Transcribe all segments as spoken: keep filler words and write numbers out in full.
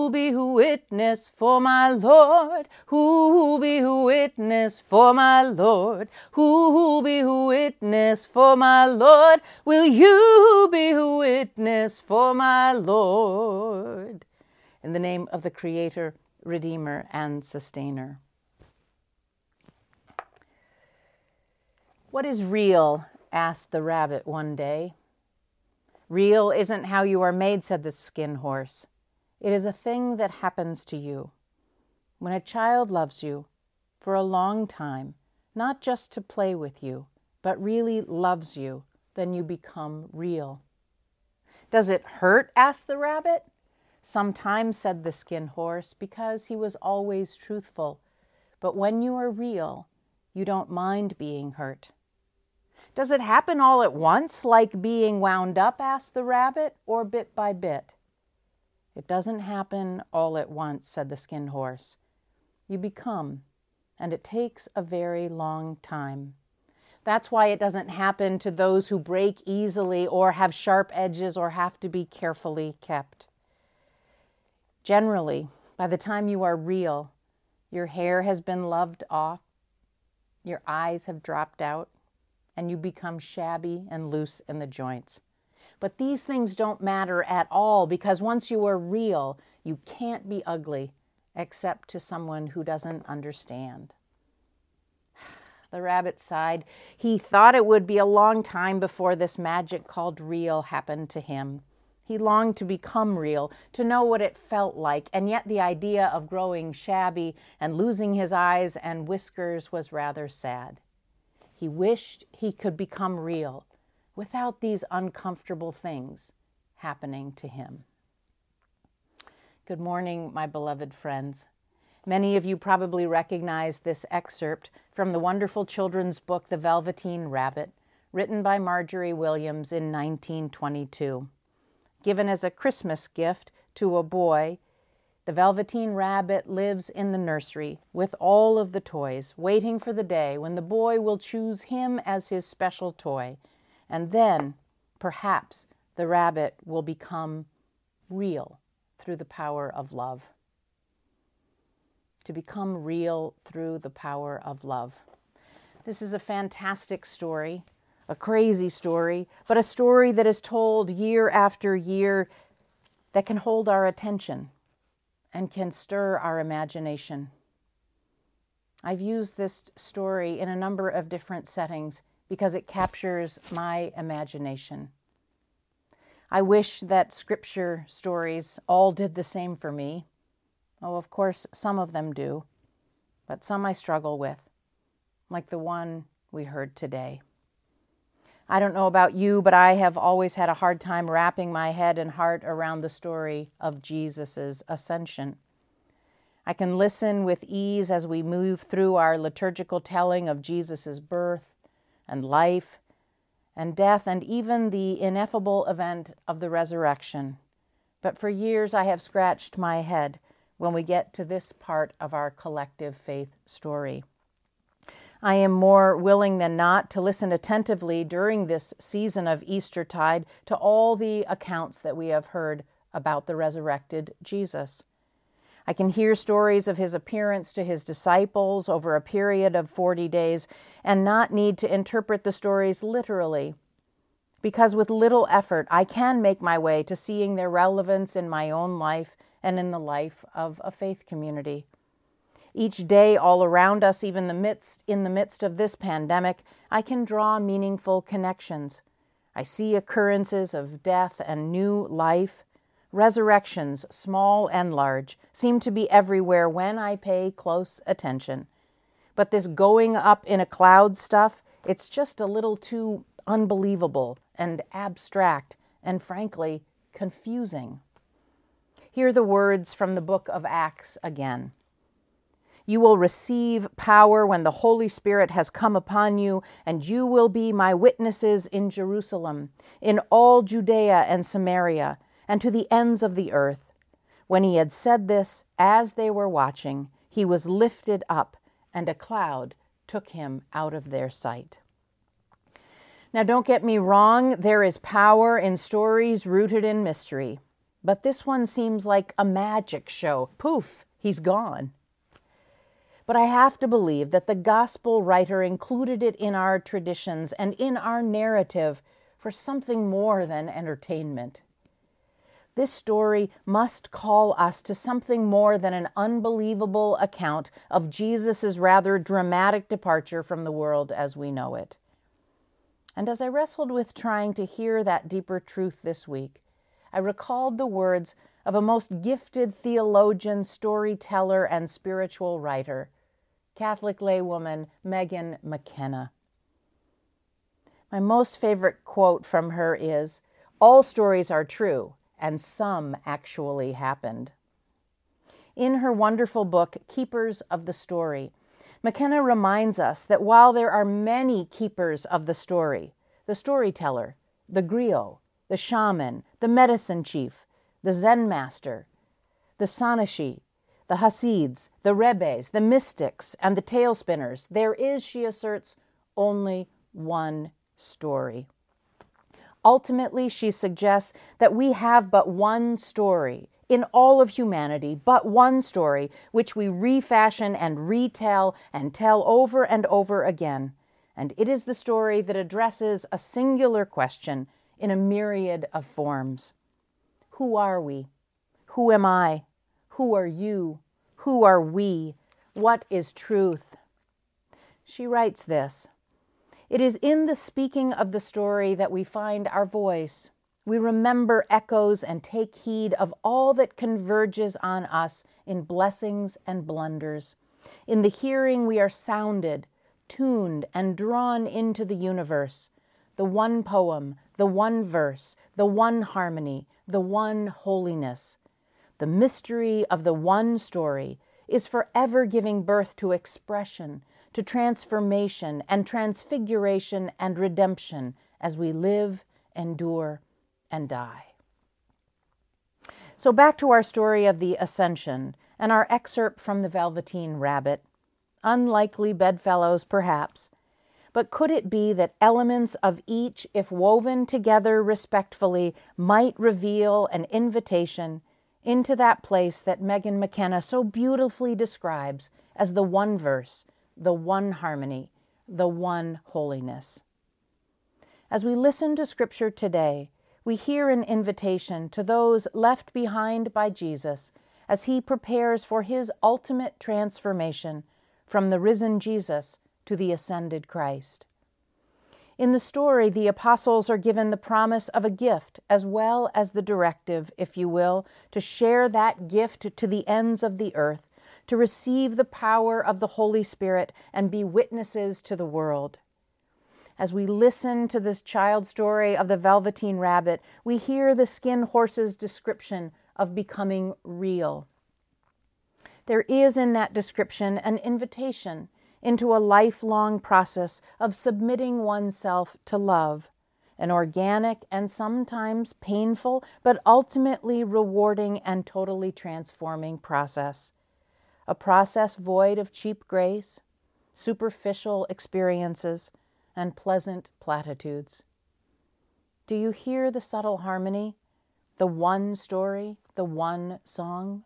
Who be witness for my Lord? Who be witness for my Lord? Who be witness for my Lord? Will you be witness for my Lord? In the name of the Creator, Redeemer, and Sustainer. What is real? Asked the rabbit one day. Real isn't how you are made, said the skin horse. It is a thing that happens to you. When a child loves you for a long time, not just to play with you, but really loves you, then you become real. Does it hurt? Asked the rabbit. Sometimes, said the skin horse, because he was always truthful. But when you are real, you don't mind being hurt. Does it happen all at once, like being wound up, asked the rabbit, or bit by bit? It doesn't happen all at once, said the skin horse. You become, and it takes a very long time. That's why it doesn't happen to those who break easily or have sharp edges or have to be carefully kept. Generally, by the time you are real, your hair has been loved off, your eyes have dropped out, and you become shabby and loose in the joints. But these things don't matter at all, because once you are real, you can't be ugly except to someone who doesn't understand. The rabbit sighed. He thought it would be a long time before this magic called real happened to him. He longed to become real, to know what it felt like, and yet the idea of growing shabby and losing his eyes and whiskers was rather sad. He wished he could become real without these uncomfortable things happening to him. Good morning, my beloved friends. Many of you probably recognize this excerpt from the wonderful children's book, The Velveteen Rabbit, written by Marjorie Williams in nineteen twenty-two. Given as a Christmas gift to a boy, the Velveteen Rabbit lives in the nursery with all of the toys, waiting for the day when the boy will choose him as his special toy. And then, perhaps, the rabbit will become real through the power of love. To become real through the power of love. This is a fantastic story, a crazy story, but a story that is told year after year that can hold our attention and can stir our imagination. I've used this story in a number of different settings because it captures my imagination. I wish that scripture stories all did the same for me. Oh, of course, some of them do, but some I struggle with, like the one we heard today. I don't know about you, but I have always had a hard time wrapping my head and heart around the story of Jesus' ascension. I can listen with ease as we move through our liturgical telling of Jesus' birth and life and death and even the ineffable event of the resurrection. But for years I have scratched my head when we get to this part of our collective faith story. I am more willing than not to listen attentively during this season of Eastertide to all the accounts that we have heard about the resurrected Jesus. I can hear stories of his appearance to his disciples over a period of forty days and not need to interpret the stories literally, because with little effort I can make my way to seeing their relevance in my own life and in the life of a faith community. Each day all around us, even the midst, in the midst of this pandemic, I can draw meaningful connections. I see occurrences of death and new life. Resurrections, small and large, seem to be everywhere when I pay close attention. But this going up in a cloud stuff, it's just a little too unbelievable and abstract and, frankly, confusing. Hear the words from the book of Acts again. You will receive power when the Holy Spirit has come upon you, and you will be my witnesses in Jerusalem, in all Judea and Samaria, and to the ends of the earth. When he had said this, as they were watching, he was lifted up, and a cloud took him out of their sight. Now, don't get me wrong, there is power in stories rooted in mystery. But this one seems like a magic show. Poof, he's gone. But I have to believe that the gospel writer included it in our traditions and in our narrative for something more than entertainment. This story must call us to something more than an unbelievable account of Jesus' rather dramatic departure from the world as we know it. And as I wrestled with trying to hear that deeper truth this week, I recalled the words of a most gifted theologian, storyteller, and spiritual writer, Catholic laywoman Megan McKenna. My most favorite quote from her is, "All stories are true, and some actually happened." In her wonderful book, Keepers of the Story, McKenna reminds us that while there are many keepers of the story, the storyteller, the griot, the shaman, the medicine chief, the Zen master, the Sanashi, the Hasids, the Rebbes, the mystics, and the tale spinners, there is, she asserts, only one story. Ultimately, she suggests that we have but one story in all of humanity, but one story which we refashion and retell and tell over and over again. And it is the story that addresses a singular question in a myriad of forms. Who are we? Who am I? Who are you? Who are we? What is truth? She writes this: "It is in the speaking of the story that we find our voice. We remember echoes and take heed of all that converges on us in blessings and blunders. In the hearing we are sounded, tuned, and drawn into the universe, the one poem, the one verse, the one harmony, the one holiness. The mystery of the one story is forever giving birth to expression, to transformation and transfiguration and redemption as we live, endure, and die." So back to our story of the Ascension and our excerpt from The Velveteen Rabbit. Unlikely bedfellows, perhaps, but could it be that elements of each, if woven together respectfully, might reveal an invitation into that place that Megan McKenna so beautifully describes as the one verse, the one harmony, the one holiness? As we listen to Scripture today, we hear an invitation to those left behind by Jesus as he prepares for his ultimate transformation from the risen Jesus to the ascended Christ. In the story, the apostles are given the promise of a gift as well as the directive, if you will, to share that gift to the ends of the earth, to receive the power of the Holy Spirit and be witnesses to the world. As we listen to this child story of the Velveteen Rabbit, we hear the skin horse's description of becoming real. There is in that description an invitation into a lifelong process of submitting oneself to love, an organic and sometimes painful, but ultimately rewarding and totally transforming process. A process void of cheap grace, superficial experiences, and pleasant platitudes. Do you hear the subtle harmony, the one story, the one song?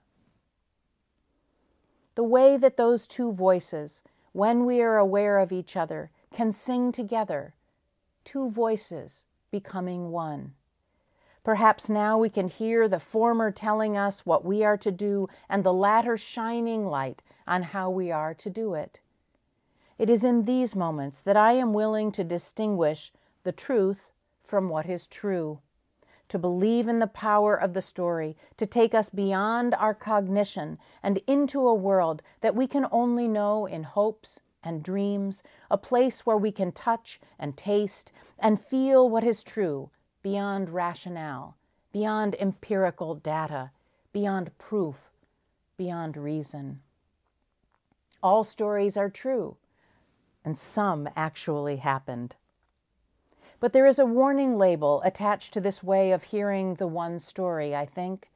The way that those two voices, when we are aware of each other, can sing together, two voices becoming one. Perhaps now we can hear the former telling us what we are to do and the latter shining light on how we are to do it. It is in these moments that I am willing to distinguish the truth from what is true, to believe in the power of the story, to take us beyond our cognition and into a world that we can only know in hopes and dreams, a place where we can touch and taste and feel what is true, beyond rationale, beyond empirical data, beyond proof, beyond reason. All stories are true, and some actually happened. But there is a warning label attached to this way of hearing the one story, I think.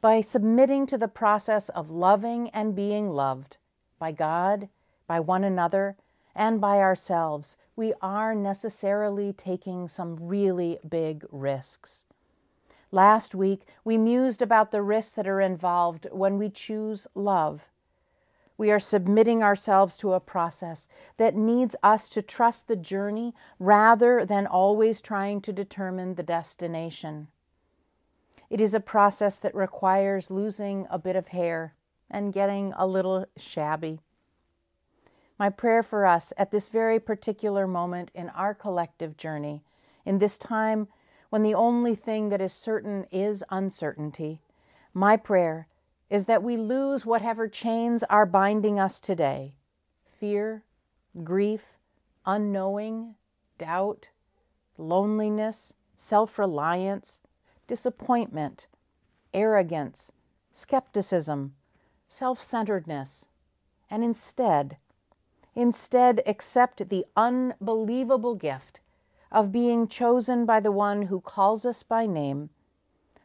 By submitting to the process of loving and being loved by God, by one another, and by ourselves, we are necessarily taking some really big risks. Last week, we mused about the risks that are involved when we choose love. We are submitting ourselves to a process that needs us to trust the journey rather than always trying to determine the destination. It is a process that requires losing a bit of hair and getting a little shabby. My prayer for us at this very particular moment in our collective journey, in this time when the only thing that is certain is uncertainty, my prayer is that we lose whatever chains are binding us today. Fear, grief, unknowing, doubt, loneliness, self-reliance, disappointment, arrogance, skepticism, self-centeredness, and instead, instead accept the unbelievable gift of being chosen by the one who calls us by name,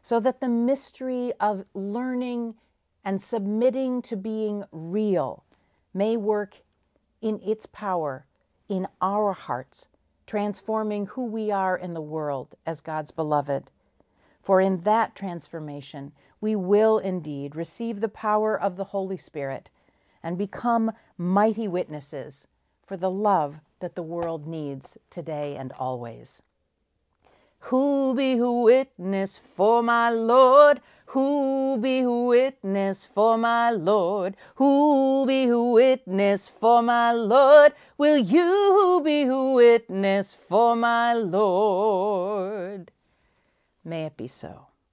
so that the mystery of learning and submitting to being real may work in its power in our hearts, transforming who we are in the world as God's beloved. For in that transformation, we will indeed receive the power of the Holy Spirit and become mighty witnesses for the love that the world needs today and always. Who be who witness for my Lord? Who be who witness for my Lord? Who be who witness for my Lord? Will you be who witness for my Lord? May it be so.